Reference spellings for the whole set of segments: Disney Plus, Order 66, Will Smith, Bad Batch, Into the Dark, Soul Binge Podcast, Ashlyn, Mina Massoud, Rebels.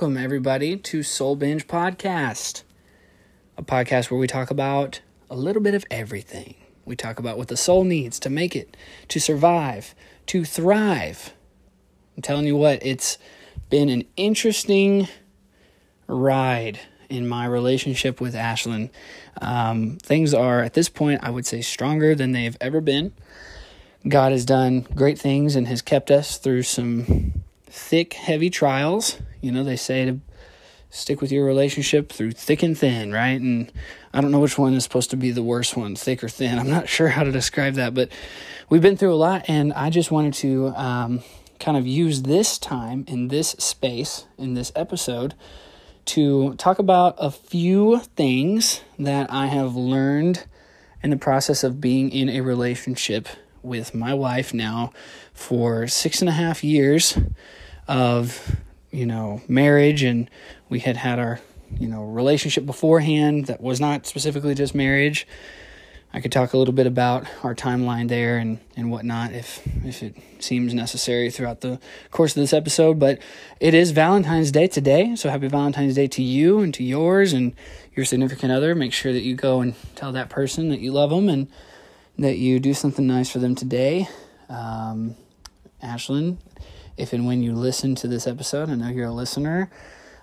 welcome everybody to Soul Binge Podcast, a podcast where we talk about a little bit of everything. We talk about what the soul needs to make it, to survive, to thrive. I'm telling you what, it's been an interesting ride in my relationship with Ashlyn. Things are, at this point, I would say stronger than they've ever been. God has done great things and has kept us through some thick, heavy trials. You know, they say to stick with your relationship through thick and thin, right? And I don't know which one is supposed to be the worst one, thick or thin. I'm not sure how to describe that, but we've been through a lot, and I just wanted to kind of use this time in this space, in this episode, to talk about a few things that I have learned in the process of being in a relationship with my wife now for 6.5 years of, marriage. And we had our, relationship beforehand that was not specifically just marriage. I could talk a little bit about our timeline there and whatnot if it seems necessary throughout the course of this episode. But it is Valentine's Day today, so happy Valentine's Day to you and to yours and your significant other. Make sure that you go and tell that person that you love them and that you do something nice for them today. Ashlyn, if and when you listen to this episode, I know you're a listener,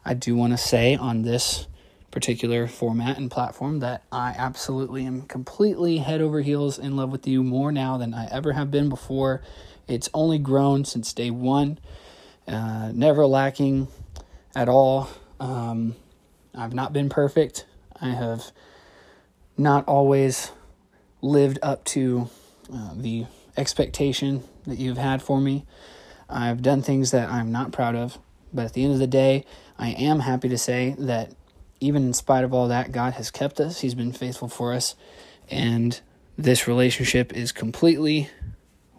I do want to say on this particular format and platform that I absolutely am completely head over heels in love with you, more now than I ever have been before. It's only grown since day one, never lacking at all. I've not been perfect. I have not always lived up to the expectation that you've had for me. I've done things that I'm not proud of, but at the end of the day, I am happy to say that even in spite of all that, God has kept us. He's been faithful for us, and this relationship is completely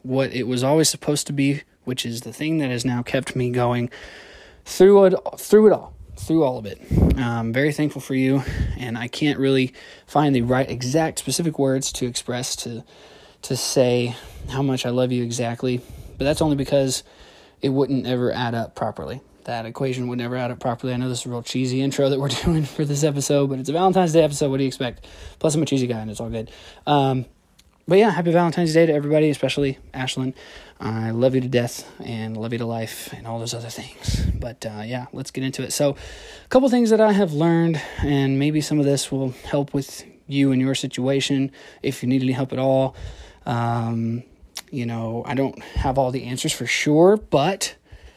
what it was always supposed to be, which is the thing that has now kept me going through it all. Through all of it. I'm very thankful for you, and I can't really find the right exact specific words to express to say how much I love you exactly, but that's only because it wouldn't ever add up properly. That equation would never add up properly. I know this is a real cheesy intro that we're doing for this episode, but it's a Valentine's Day episode. What do you expect? Plus, I'm a cheesy guy, and it's all good. But yeah, happy Valentine's Day to everybody, especially Ashlyn. I love you to death and love you to life and all those other things. But yeah, let's get into it. So a couple things that I have learned, and maybe some of this will help with you and your situation if you need any help at all. I don't have all the answers for sure, but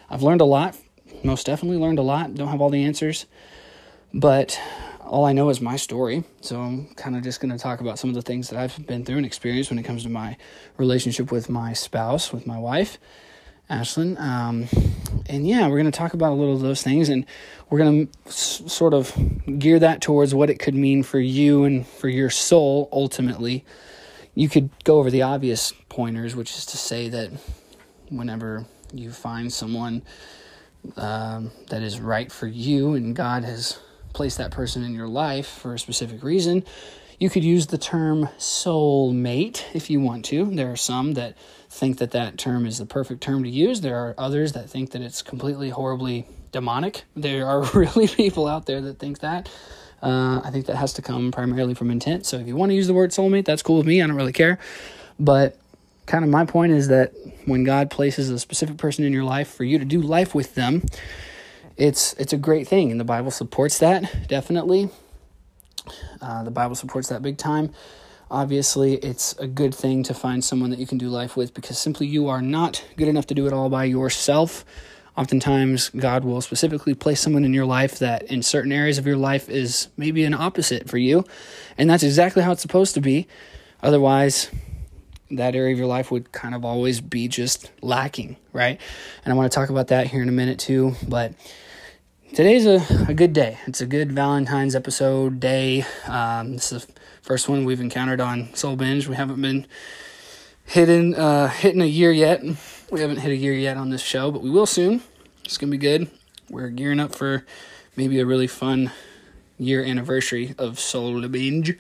I've learned a lot. Most definitely learned a lot. Don't have all the answers, but all I know is my story, so I'm kind of just going to talk about some of the things that I've been through and experienced when it comes to my relationship with my spouse, with my wife, Ashlyn. And yeah, we're going to talk about a little of those things, and we're going to sort of gear that towards what it could mean for you and for your soul, ultimately. You could go over the obvious pointers, which is to say that whenever you find someone that is right for you and God has place that person in your life for a specific reason, you could use the term soulmate if you want to. There are some that think that that term is the perfect term to use. There are others that think that it's completely horribly demonic. There are really people out there that think that. I think that has to come primarily from intent. So if you want to use the word soulmate, that's cool with me. I don't really care. But kind of my point is that when God places a specific person in your life for you to do life with them, It's a great thing, and the Bible supports that, definitely. The Bible supports that big time. Obviously, it's a good thing to find someone that you can do life with, because simply you are not good enough to do it all by yourself. Oftentimes, God will specifically place someone in your life that in certain areas of your life is maybe an opposite for you, and that's exactly how it's supposed to be. Otherwise, that area of your life would kind of always be just lacking, right? And I want to talk about that here in a minute too, but today's a good day. It's a good Valentine's episode day. This is the first one we've encountered on Soul Binge. We haven't been hitting a year yet. We haven't hit a year yet on this show, but we will soon. It's going to be good. We're gearing up for maybe a really fun year anniversary of Soul Binge.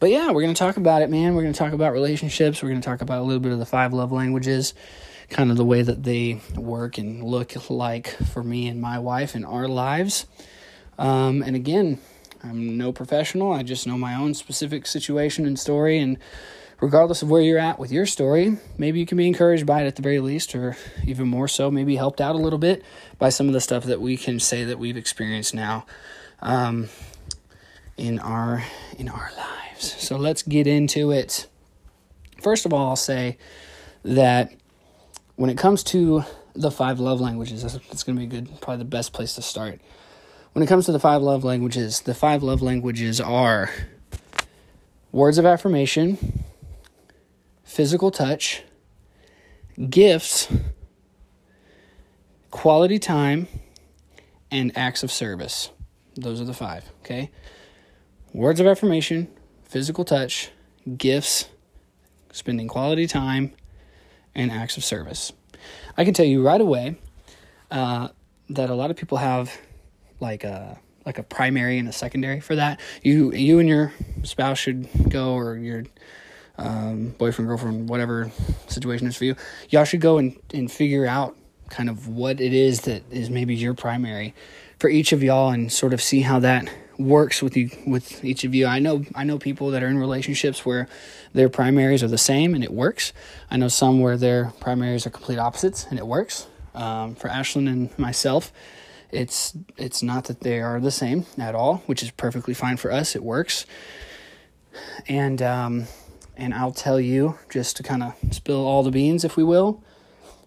But yeah, we're going to talk about it, man. We're going to talk about relationships. We're going to talk about a little bit of the 5 love languages. kind of the way that they work and look like for me and my wife in our lives. And again, I'm no professional. I just know my own specific situation and story. And regardless of where you're at with your story, maybe you can be encouraged by it at the very least, or even more so, maybe helped out a little bit by some of the stuff that we can say that we've experienced now in our lives. So let's get into it. First of all, I'll say that when it comes to the 5 love languages, that's going to be good, probably the best place to start. When it comes to the 5 love languages, the 5 love languages are words of affirmation, physical touch, gifts, quality time, and acts of service. Those are the 5, okay? Words of affirmation, physical touch, gifts, spending quality time, and acts of service. I can tell you right away that a lot of people have like a primary and a secondary for that. You and your spouse should go, or your boyfriend, girlfriend, whatever situation is for you, y'all should go and figure out kind of what it is that is maybe your primary for each of y'all, and sort of see how that works with you, with each of you. I know people that are in relationships where their primaries are the same and it works. I know some where their primaries are complete opposites and it works. For Ashlyn and myself, It's not that they are the same at all, which is perfectly fine for us. It works. And I'll tell you, just to kind of spill all the beans, if we will,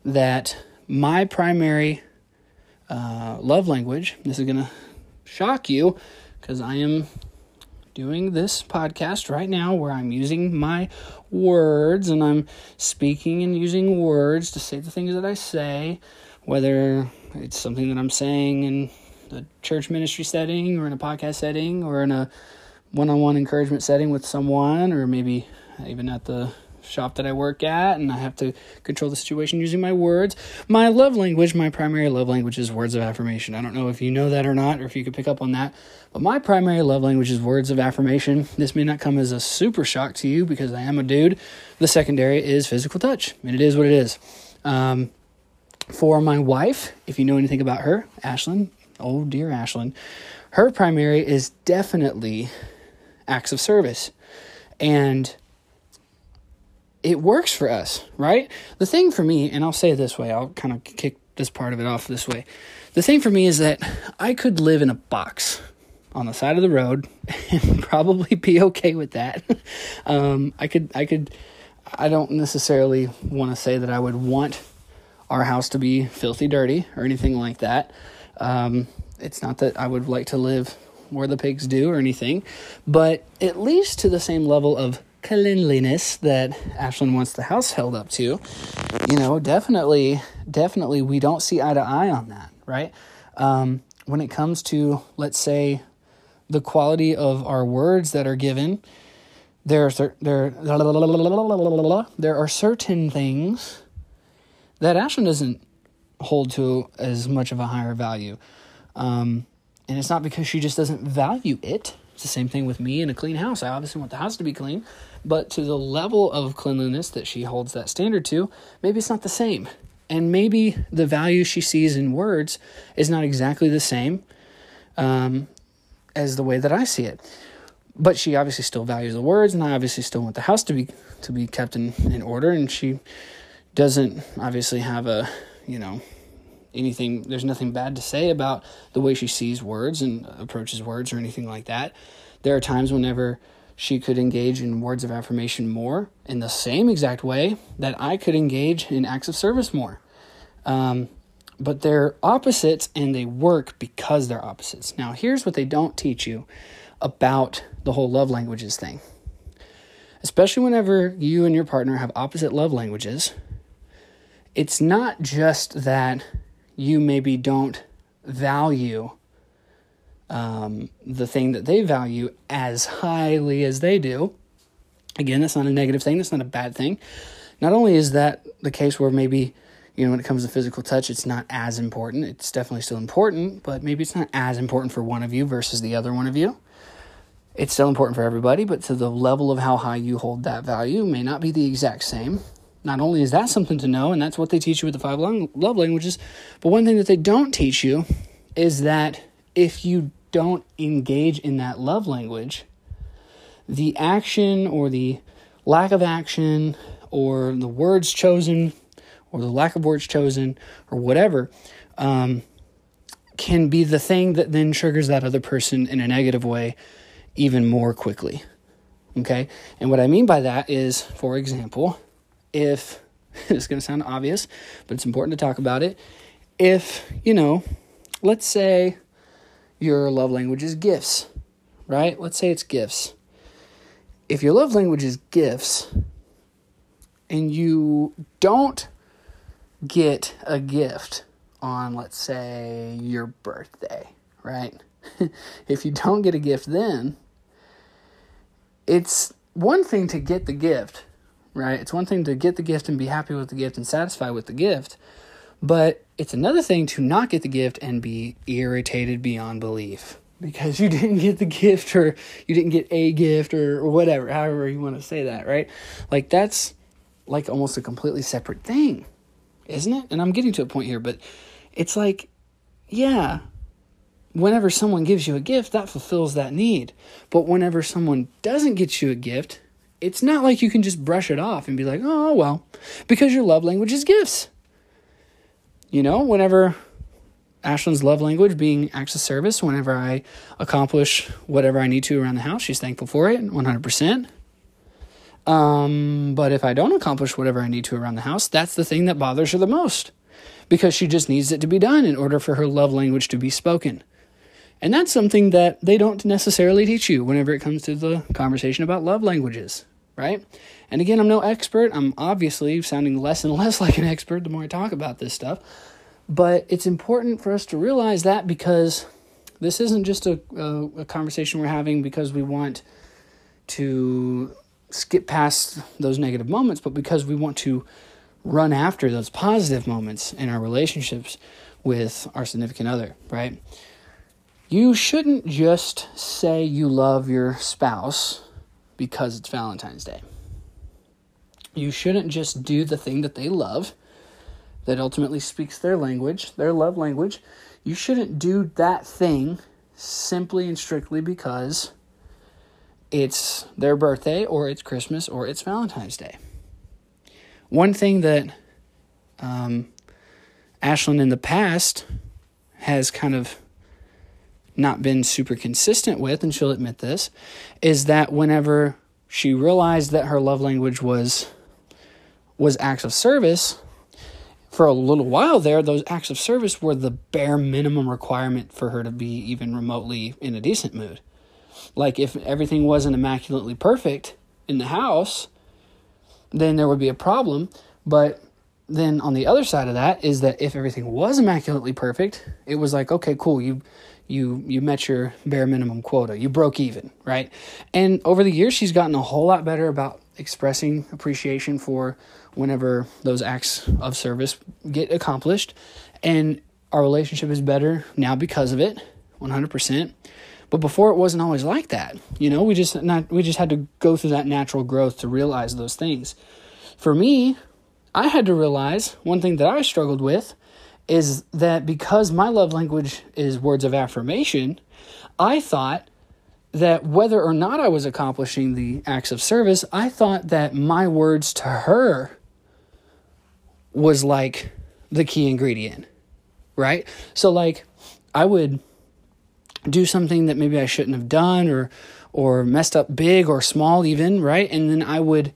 that my primary love language, this is going to shock you because I am doing this podcast right now where I'm using my words and I'm speaking and using words to say the things that I say, whether it's something that I'm saying in a church ministry setting or in a podcast setting or in a one-on-one encouragement setting with someone, or maybe even at the shop that I work at and I have to control the situation using my words. My love language, my primary love language is words of affirmation. I don't know if you know that or not, or if you could pick up on that, but my primary love language is words of affirmation. This may not come as a super shock to you because I am a dude. The secondary is physical touch, and it is what it is. For my wife, if you know anything about her, Ashlyn, oh dear Ashlyn, her primary is definitely acts of service. And it works for us, right? The thing for me, and I'll say it this way, I'll kind of kick this part of it off this way. The thing for me is that I could live in a box on the side of the road and probably be okay with that. I don't necessarily want to say that I would want our house to be filthy dirty or anything like that. It's not that I would like to live where the pigs do or anything, but at least to the same level of cleanliness that Ashlyn wants the house held up to, definitely we don't see eye to eye on that, right? When it comes to, let's say, the quality of our words that are given, there are certain things that Ashlyn doesn't hold to as much of a higher value. And it's not because she just doesn't value it. It's the same thing with me in a clean house. I obviously want the house to be clean, but to the level of cleanliness that she holds that standard to, maybe it's not the same. And maybe the value she sees in words is not exactly the same as the way that I see it. But she obviously still values the words, and I obviously still want the house to be kept in order, and she doesn't obviously have a, anything, there's nothing bad to say about the way she sees words and approaches words or anything like that. There are times whenever she could engage in words of affirmation more in the same exact way that I could engage in acts of service more. But they're opposites, and they work because they're opposites. Now, here's what they don't teach you about the whole love languages thing. Especially whenever you and your partner have opposite love languages, it's not just that you maybe don't value the thing that they value as highly as they do. Again, that's not a negative thing. That's not a bad thing. Not only is that the case where maybe, when it comes to physical touch, it's not as important. It's definitely still important, but maybe it's not as important for one of you versus the other one of you. It's still important for everybody, but to the level of how high you hold that value may not be the exact same. Not only is that something to know, and that's what they teach you with the 5 love languages, but one thing that they don't teach you is that if you don't engage in that love language, the action or the lack of action or the words chosen or the lack of words chosen or whatever can be the thing that then triggers that other person in a negative way even more quickly, okay? And what I mean by that is, for example, if, this is going to sound obvious, but it's important to talk about it, if, you know, let's say your love language is gifts, right? Let's say it's gifts. If your love language is gifts and you don't get a gift on, let's say, your birthday, right? If you don't get a gift then, it's one thing to get the gift, right? It's one thing to get the gift and be happy with the gift and satisfied with the gift, but it's another thing to not get the gift and be irritated beyond belief because you didn't get the gift or you didn't get a gift or whatever, however you want to say that, right? Like that's like almost a completely separate thing, isn't it? And I'm getting to a point here, but it's like, yeah, whenever someone gives you a gift, that fulfills that need. But whenever someone doesn't get you a gift, it's not like you can just brush it off and be like, oh, well, because your love language is gifts. You know, whenever Ashlyn's love language being acts of service, whenever I accomplish whatever I need to around the house, she's thankful for it, 100%. But if I don't accomplish whatever I need to around the house, that's the thing that bothers her the most because she just needs it to be done in order for her love language to be spoken. And that's something that they don't necessarily teach you whenever it comes to the conversation about love languages, right? And again, I'm no expert. I'm obviously sounding less and less like an expert the more I talk about this stuff. But it's important for us to realize that because this isn't just a conversation we're having because we want to skip past those negative moments, but because we want to run after those positive moments in our relationships with our significant other, right? You shouldn't just say you love your spouse because it's Valentine's Day. You shouldn't just do the thing that they love that ultimately speaks their language, their love language. You shouldn't do that thing simply and strictly because it's their birthday or it's Christmas or it's Valentine's Day. One thing that Ashlyn in the past has kind of not been super consistent with, and she'll admit this, is that whenever she realized that her love language was acts of service, for a little while there, those acts of service were the bare minimum requirement for her to be even remotely in a decent mood. Like if everything wasn't immaculately perfect in the house, then there would be a problem. But then on the other side of that is that if everything was immaculately perfect, it was like, okay, cool, you met your bare minimum quota. You broke even, right? And over the years, she's gotten a whole lot better about expressing appreciation for whenever those acts of service get accomplished. And our relationship is better now because of it, 100%. But before it wasn't always like that. You know, we just had to go through that natural growth to realize those things. For me, I had to realize one thing that I struggled with is that because my love language is words of affirmation, I thought that whether or not I was accomplishing the acts of service, I thought that my words to her was like the key ingredient, right? So like I would do something that maybe I shouldn't have done or messed up big or small even, right? And then I would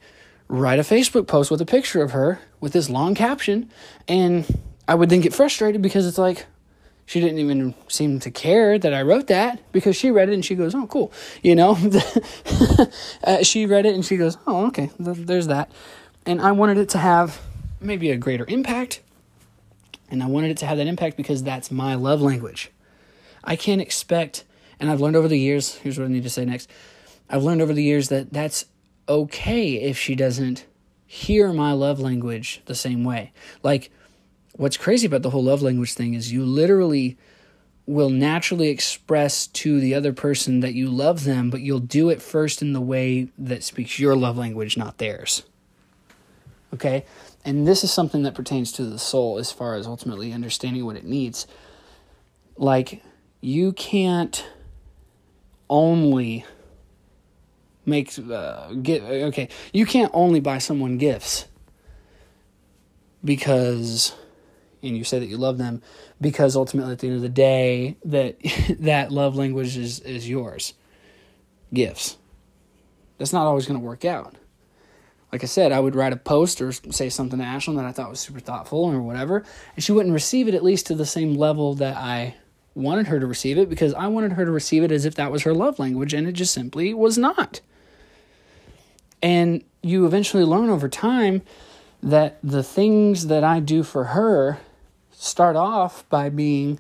write a Facebook post with a picture of her with this long caption, and I would then get frustrated because it's like she didn't even seem to care that I wrote that because she read it and she goes, oh, cool. You know, she read it and she goes, oh, okay, there's that. And I wanted it to have maybe a greater impact. And I wanted it to have that impact because that's my love language. I can't expect, and I've learned over the years, here's what I need to say next. I've learned over the years that that's okay if she doesn't hear my love language the same way. Like, what's crazy about the whole love language thing is you literally will naturally express to the other person that you love them, but you'll do it first in the way that speaks your love language, not theirs. okay? And this is something that pertains to the soul as far as ultimately understanding what it needs. Like, you can't only you can't only buy someone gifts because, and you say that you love them, because ultimately at the end of the day, that love language is yours. Gifts. That's not always going to work out. Like I said, I would write a post or say something to Ashlyn that I thought was super thoughtful or whatever, and she wouldn't receive it at least to the same level that I wanted her to receive it, because I wanted her to receive it as if that was her love language, and it just simply was not. And you eventually learn over time that the things that I do for her start off by being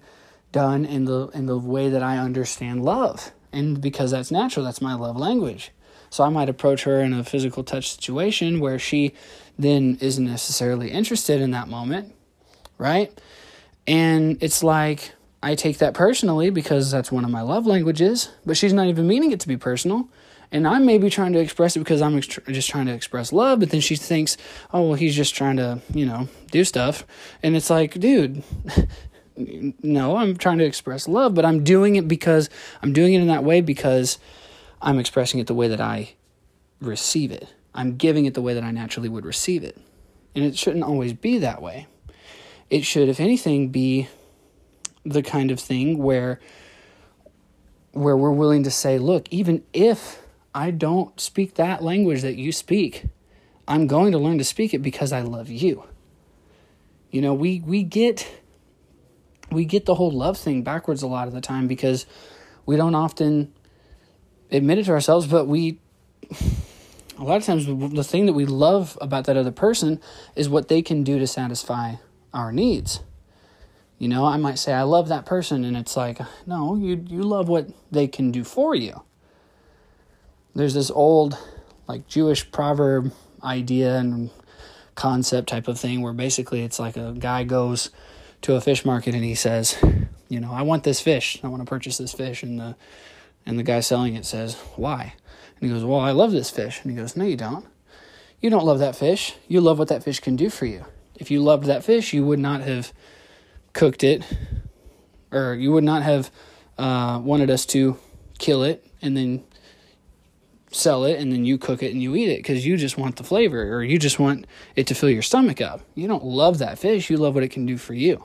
done in the way that I understand love. And because that's natural, that's my love language. So I might approach her in a physical touch situation where she then isn't necessarily interested in that moment, right? And it's like, I take that personally because that's one of my love languages, but she's not even meaning it to be personal. And I may be trying to express it because I'm just trying to express love, but then she thinks, oh, well, he's just trying to, do stuff. And it's like, dude, no, I'm trying to express love, but I'm doing it in that way because I'm expressing it the way that I receive it. I'm giving it the way that I naturally would receive it. And it shouldn't always be that way. It should, if anything, be the kind of thing where we're willing to say, look, even if I don't speak that language that you speak, I'm going to learn to speak it because I love you. We get the whole love thing backwards a lot of the time because we don't often admit it to ourselves, but a lot of times the thing that we love about that other person is what they can do to satisfy our needs. I might say, I love that person, and it's like, no, you love what they can do for you. There's this old, Jewish proverb idea and concept type of thing where basically it's like a guy goes to a fish market and he says, I want this fish. I want to purchase this fish. And the guy selling it says, why? And he goes, well, I love this fish. And he goes, no, you don't. You don't love that fish. You love what that fish can do for you. If you loved that fish, you would not have cooked it, or you would not have wanted us to kill it and then sell it and then you cook it and you eat it because you just want the flavor or you just want it to fill your stomach up. You don't love that fish. You love what it can do for you.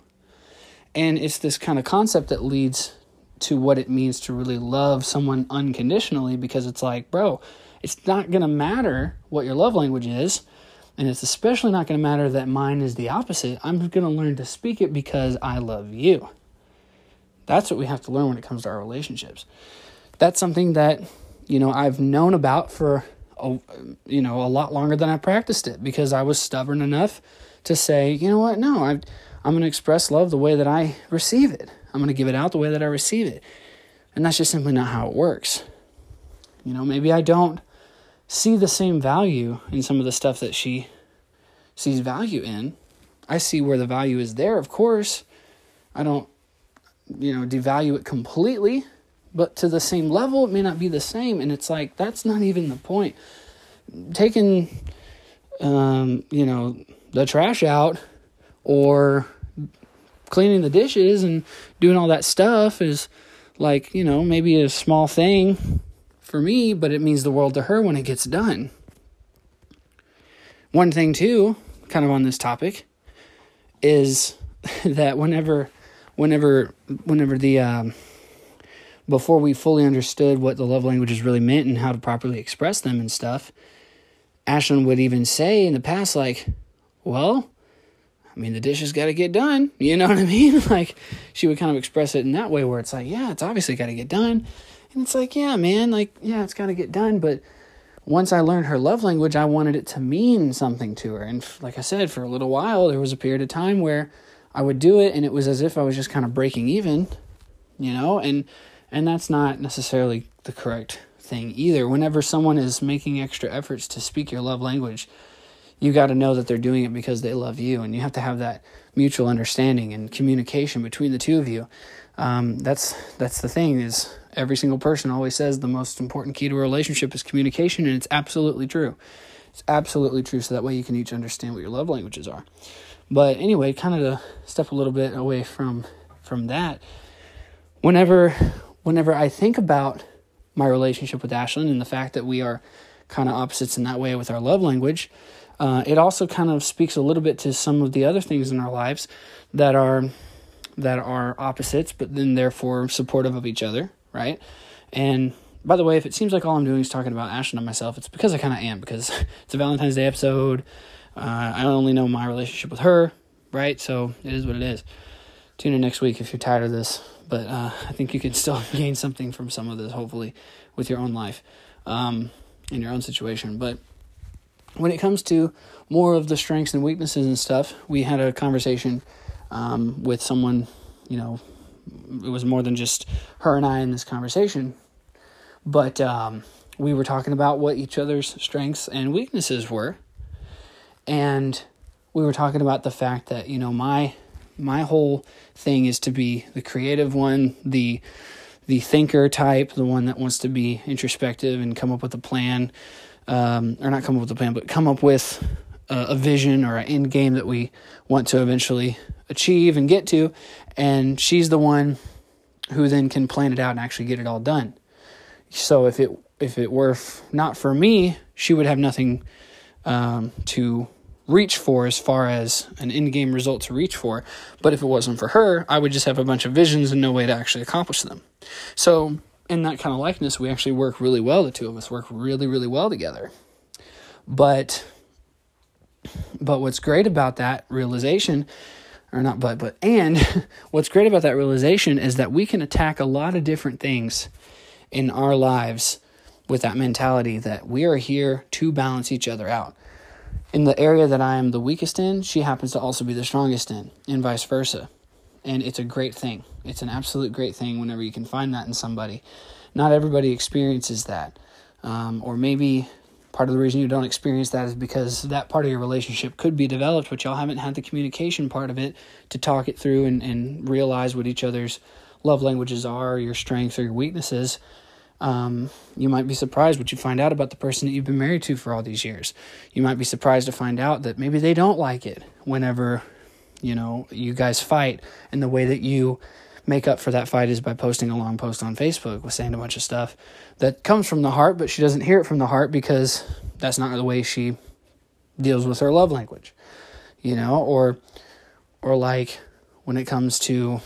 And it's this kind of concept that leads to what it means to really love someone unconditionally, because it's like, bro, it's not going to matter what your love language is. And it's especially not going to matter that mine is the opposite. I'm going to learn to speak it because I love you. That's what we have to learn when it comes to our relationships. That's something that, I've known about for, a lot longer than I practiced it, because I was stubborn enough to say, you know what, no, I'm going to express love the way that I receive it. I'm going to give it out the way that I receive it. And that's just simply not how it works. Maybe I don't see the same value in some of the stuff that she sees value in. I see where the value is there, of course. I don't, devalue it completely, but to the same level, it may not be the same. And it's like, that's not even the point. Taking, the trash out or cleaning the dishes and doing all that stuff is like, maybe a small thing for me, but it means the world to her when it gets done. One thing too, kind of on this topic, is that whenever before we fully understood what the love languages really meant and how to properly express them and stuff, Ashlyn would even say in the past, the dishes got to get done. You know what I mean? She would kind of express it in that way where it's like, yeah, it's obviously got to get done. And it's like, yeah, man, it's got to get done. But once I learned her love language, I wanted it to mean something to her. And like I said, for a little while, there was a period of time where I would do it, and it was as if I was just kind of breaking even, and that's not necessarily the correct thing either. Whenever someone is making extra efforts to speak your love language, you got to know that they're doing it because they love you, and you have to have that mutual understanding and communication between the two of you. That's the thing is, every single person always says the most important key to a relationship is communication, and it's absolutely true. It's absolutely true, so that way you can each understand what your love languages are. But anyway, kind of to step a little bit away from that, whenever I think about my relationship with Ashlyn and the fact that we are kind of opposites in that way with our love language, it also kind of speaks a little bit to some of the other things in our lives that are opposites, but then therefore supportive of each other, right? And by the way, if it seems like all I'm doing is talking about Ashlyn and myself, it's because I kind of am, because it's a Valentine's Day episode. I only know my relationship with her, right? So it is what it is. Tune in next week if you're tired of this, but I think you can still gain something from some of this, hopefully, with your own life in your own situation. But when it comes to more of the strengths and weaknesses and stuff, we had a conversation with someone, you know, it was more than just her and I in this conversation, but we were talking about what each other's strengths and weaknesses were, and we were talking about the fact that, you know, my whole thing is to be the creative one, the thinker type, the one that wants to be introspective and come up with a plan, or not come up with a plan, but come up with a vision or an end game that we want to eventually achieve and get to. And she's the one who then can plan it out and actually get it all done. So if it were not for me, she would have nothing to reach for as far as an end game result to reach for. But if it wasn't for her, I would just have a bunch of visions and no way to actually accomplish them. So in that kind of likeness, we actually work really well. The two of us work really, really well together. But what's great about that realization, what's great about that realization is that we can attack a lot of different things in our lives with that mentality that we are here to balance each other out. In the area that I am the weakest in, she happens to also be the strongest in, and vice versa. And it's a great thing. It's an absolute great thing whenever you can find that in somebody. Not everybody experiences that. Or maybe part of the reason you don't experience that is because that part of your relationship could be developed, but y'all haven't had the communication part of it to talk it through and realize what each other's love languages are, your strengths or your weaknesses. You might be surprised what you find out about the person that you've been married to for all these years. You might be surprised to find out that maybe they don't like it whenever, you know, you guys fight, and the way that you make up for that fight is by posting a long post on Facebook with saying a bunch of stuff that comes from the heart, but she doesn't hear it from the heart because that's not the way she deals with her love language, you know, or like when it comes to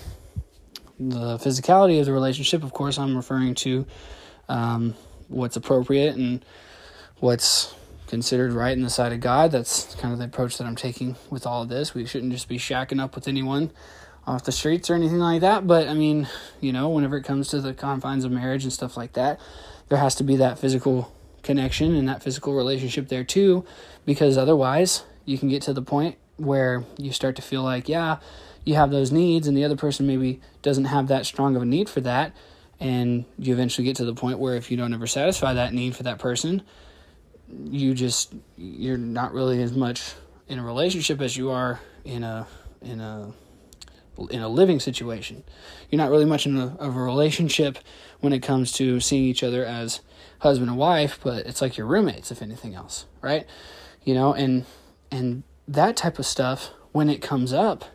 the physicality of the relationship, of course, I'm referring to what's appropriate and what's considered right in the sight of God. That's kind of the approach that I'm taking with all of this. We shouldn't just be shacking up with anyone off the streets or anything like that. But I mean, you know, whenever it comes to the confines of marriage and stuff like that, there has to be that physical connection and that physical relationship there too, because otherwise you can get to the point where you start to feel like, yeah, you have those needs, and the other person maybe doesn't have that strong of a need for that. And you eventually get to the point where if you don't ever satisfy that need for that person, you're not really as much in a relationship as you are in a living situation. You're not really much in a relationship when it comes to seeing each other as husband and wife, but it's like your roommates, if anything else, right? You know, and that type of stuff, when it comes up,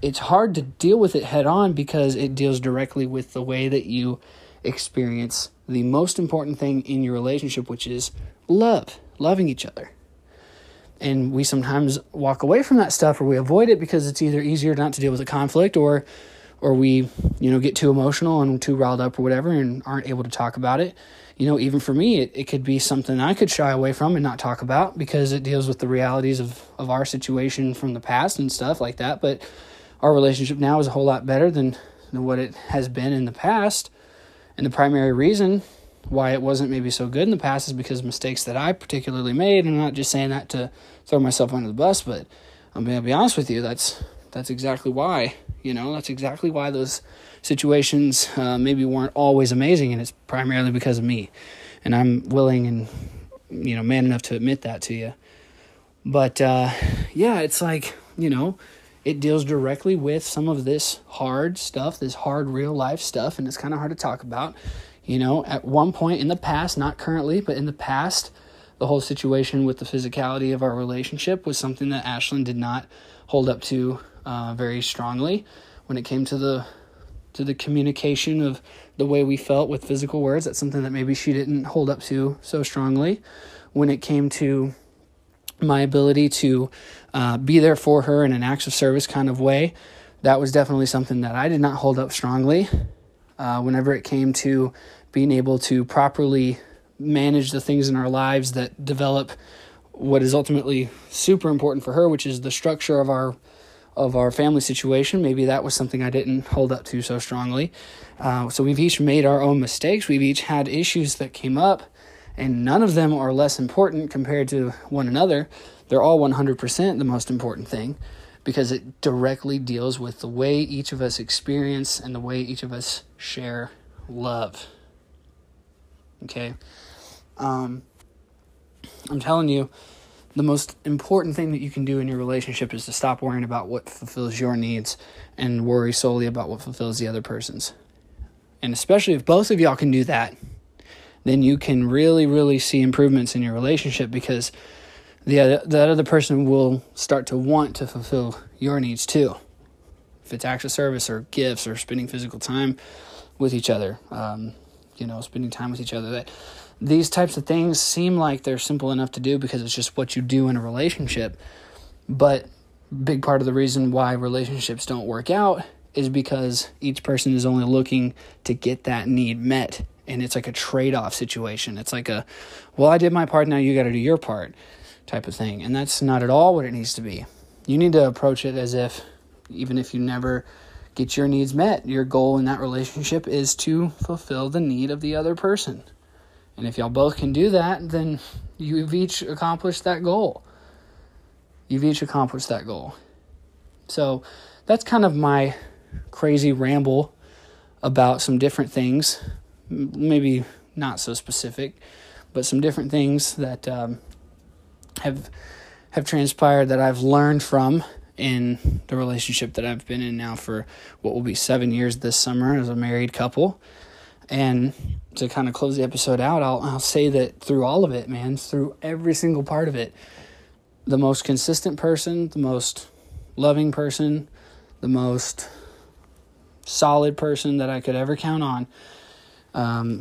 it's hard to deal with it head on because it deals directly with the way that you experience the most important thing in your relationship, which is love, loving each other. And we sometimes walk away from that stuff, or we avoid it because it's either easier not to deal with a conflict, or we, you know, get too emotional and too riled up or whatever and aren't able to talk about it. You know, even for me, it could be something I could shy away from and not talk about because it deals with the realities of our situation from the past and stuff like that. But our relationship now is a whole lot better than what it has been in the past. And the primary reason why it wasn't maybe so good in the past is because of mistakes that I particularly made. And I'm not just saying that to throw myself under the bus, but I'm going to be honest with you, that's exactly why, you know, that's exactly why those situations maybe weren't always amazing. And it's primarily because of me. And I'm willing and, you know, man enough to admit that to you. But yeah, it's like, you know, it deals directly with some of this hard stuff, this hard real life stuff, and it's kind of hard to talk about. You know, at one point in the past, not currently, but in the past, the whole situation with the physicality of our relationship was something that Ashlyn did not hold up to very strongly when it came to the communication of the way we felt with physical words. That's something that maybe she didn't hold up to so strongly. When it came to my ability to be there for her in an acts of service kind of way, that was definitely something that I did not hold up strongly. Whenever it came to being able to properly manage the things in our lives that develop what is ultimately super important for her, which is the structure of our family situation, maybe that was something I didn't hold up to so strongly. So we've each made our own mistakes. We've each had issues that came up, and none of them are less important compared to one another. They're all 100% the most important thing, because it directly deals with the way each of us experience and the way each of us share love. Okay? I'm telling you, the most important thing that you can do in your relationship is to stop worrying about what fulfills your needs and worry solely about what fulfills the other person's. And especially if both of y'all can do that, then you can really, really see improvements in your relationship, because that other person will start to want to fulfill your needs too. If it's acts of service or gifts or spending physical time with each other, spending time with each other. These types of things seem like they're simple enough to do because it's just what you do in a relationship. But a big part of the reason why relationships don't work out is because each person is only looking to get that need met. And it's like a trade-off situation. It's like a, well, I did my part, now you got to do your part type of thing. And that's not at all what it needs to be. You need to approach it as if, even if you never get your needs met, your goal in that relationship is to fulfill the need of the other person. And if y'all both can do that, then you've each accomplished that goal. So that's kind of my crazy ramble about some different things. Maybe not so specific, but some different things that have transpired that I've learned from in the relationship that I've been in now for what will be 7 years this summer as a married couple. And to kind of close the episode out, I'll say that through all of it, man, through every single part of it, the most consistent person, the most loving person, the most solid person that I could ever count on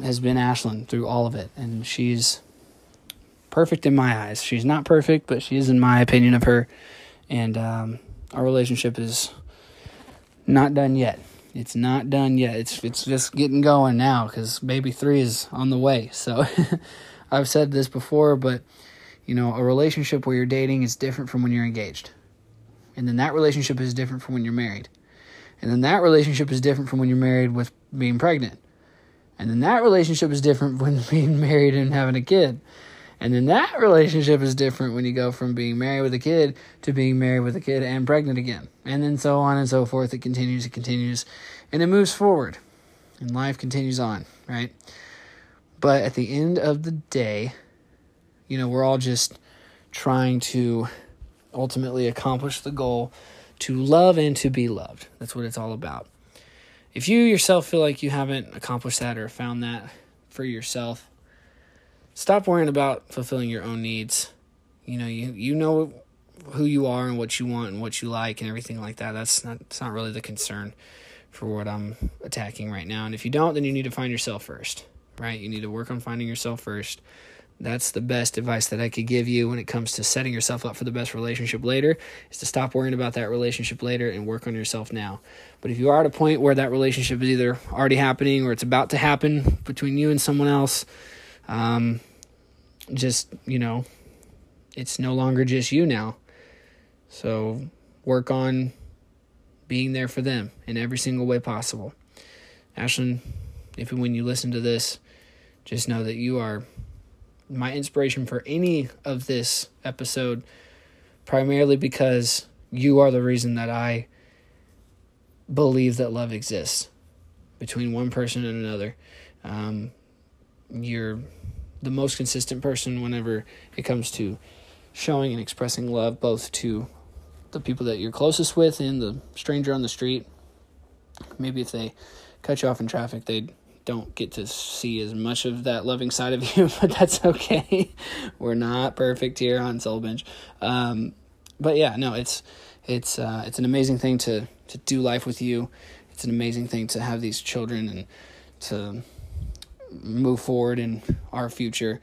has been Ashlyn through all of it. And she's perfect in my eyes. She's not perfect, but she is in my opinion of her. And our relationship is not done yet. It's not done yet. It's just getting going now, because baby 3 is on the way. So I've said this before, but a relationship where you're dating is different from when you're engaged. And then that relationship is different from when you're married. And then that relationship is different from when you're married with being pregnant. And then that relationship is different when being married and having a kid. And then that relationship is different when you go from being married with a kid to being married with a kid and pregnant again. And then so on and so forth. It continues, and it moves forward. And life continues on, right? But at the end of the day, we're all just trying to ultimately accomplish the goal to love and to be loved. That's what it's all about. If you yourself feel like you haven't accomplished that or found that for yourself, stop worrying about fulfilling your own needs. You know who you are and what you want and what you like and everything like that. That's not really the concern for what I'm attacking right now. And if you don't, then you need to find yourself first, right? You need to work on finding yourself first. That's the best advice that I could give you when it comes to setting yourself up for the best relationship later, is to stop worrying about that relationship later and work on yourself now. But if you are at a point where that relationship is either already happening or it's about to happen between you and someone else, it's no longer just you now. So work on being there for them in every single way possible. Ashlyn, if and when you listen to this, just know that you are my inspiration for any of this episode, primarily because you are the reason that I believe that love exists between one person and another. You're the most consistent person whenever it comes to showing and expressing love, both to the people that you're closest with and the stranger on the street. Maybe if they cut you off in traffic, they'd don't get to see as much of that loving side of you, but that's okay. We're not perfect here on Soul Binge. But yeah, no, it's an amazing thing to do life with you. It's an amazing thing to have these children and to move forward in our future.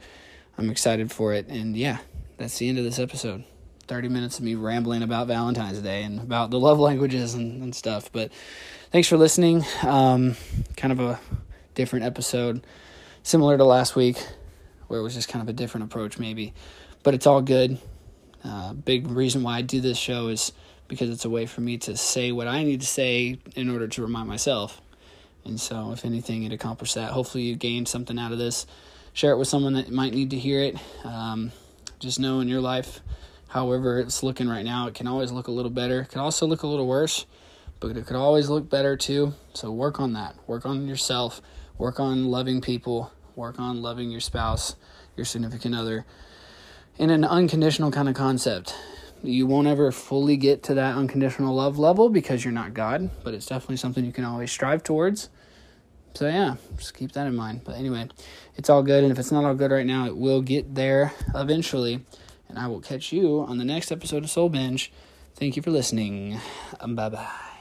I'm excited for it. And yeah, that's the end of this episode. 30 minutes of me rambling about Valentine's Day and about the love languages and stuff. But thanks for listening. Kind of a different episode, similar to last week, where it was just kind of a different approach maybe. But it's all good. Big reason why I do this show is because it's a way for me to say what I need to say in order to remind myself. And so if anything, it accomplished that. Hopefully you gained something out of this. Share it with someone that might need to hear it. Just know in your life, however it's looking right now, it can always look a little better. It could also look a little worse, but it could always look better too. So work on that. Work on yourself. Work on loving people. Work on loving your spouse, your significant other, in an unconditional kind of concept. You won't ever fully get to that unconditional love level because you're not God, but it's definitely something you can always strive towards. So yeah, just keep that in mind. But anyway, it's all good. And if it's not all good right now, it will get there eventually. And I will catch you on the next episode of Soul Binge. Thank you for listening. Bye-bye.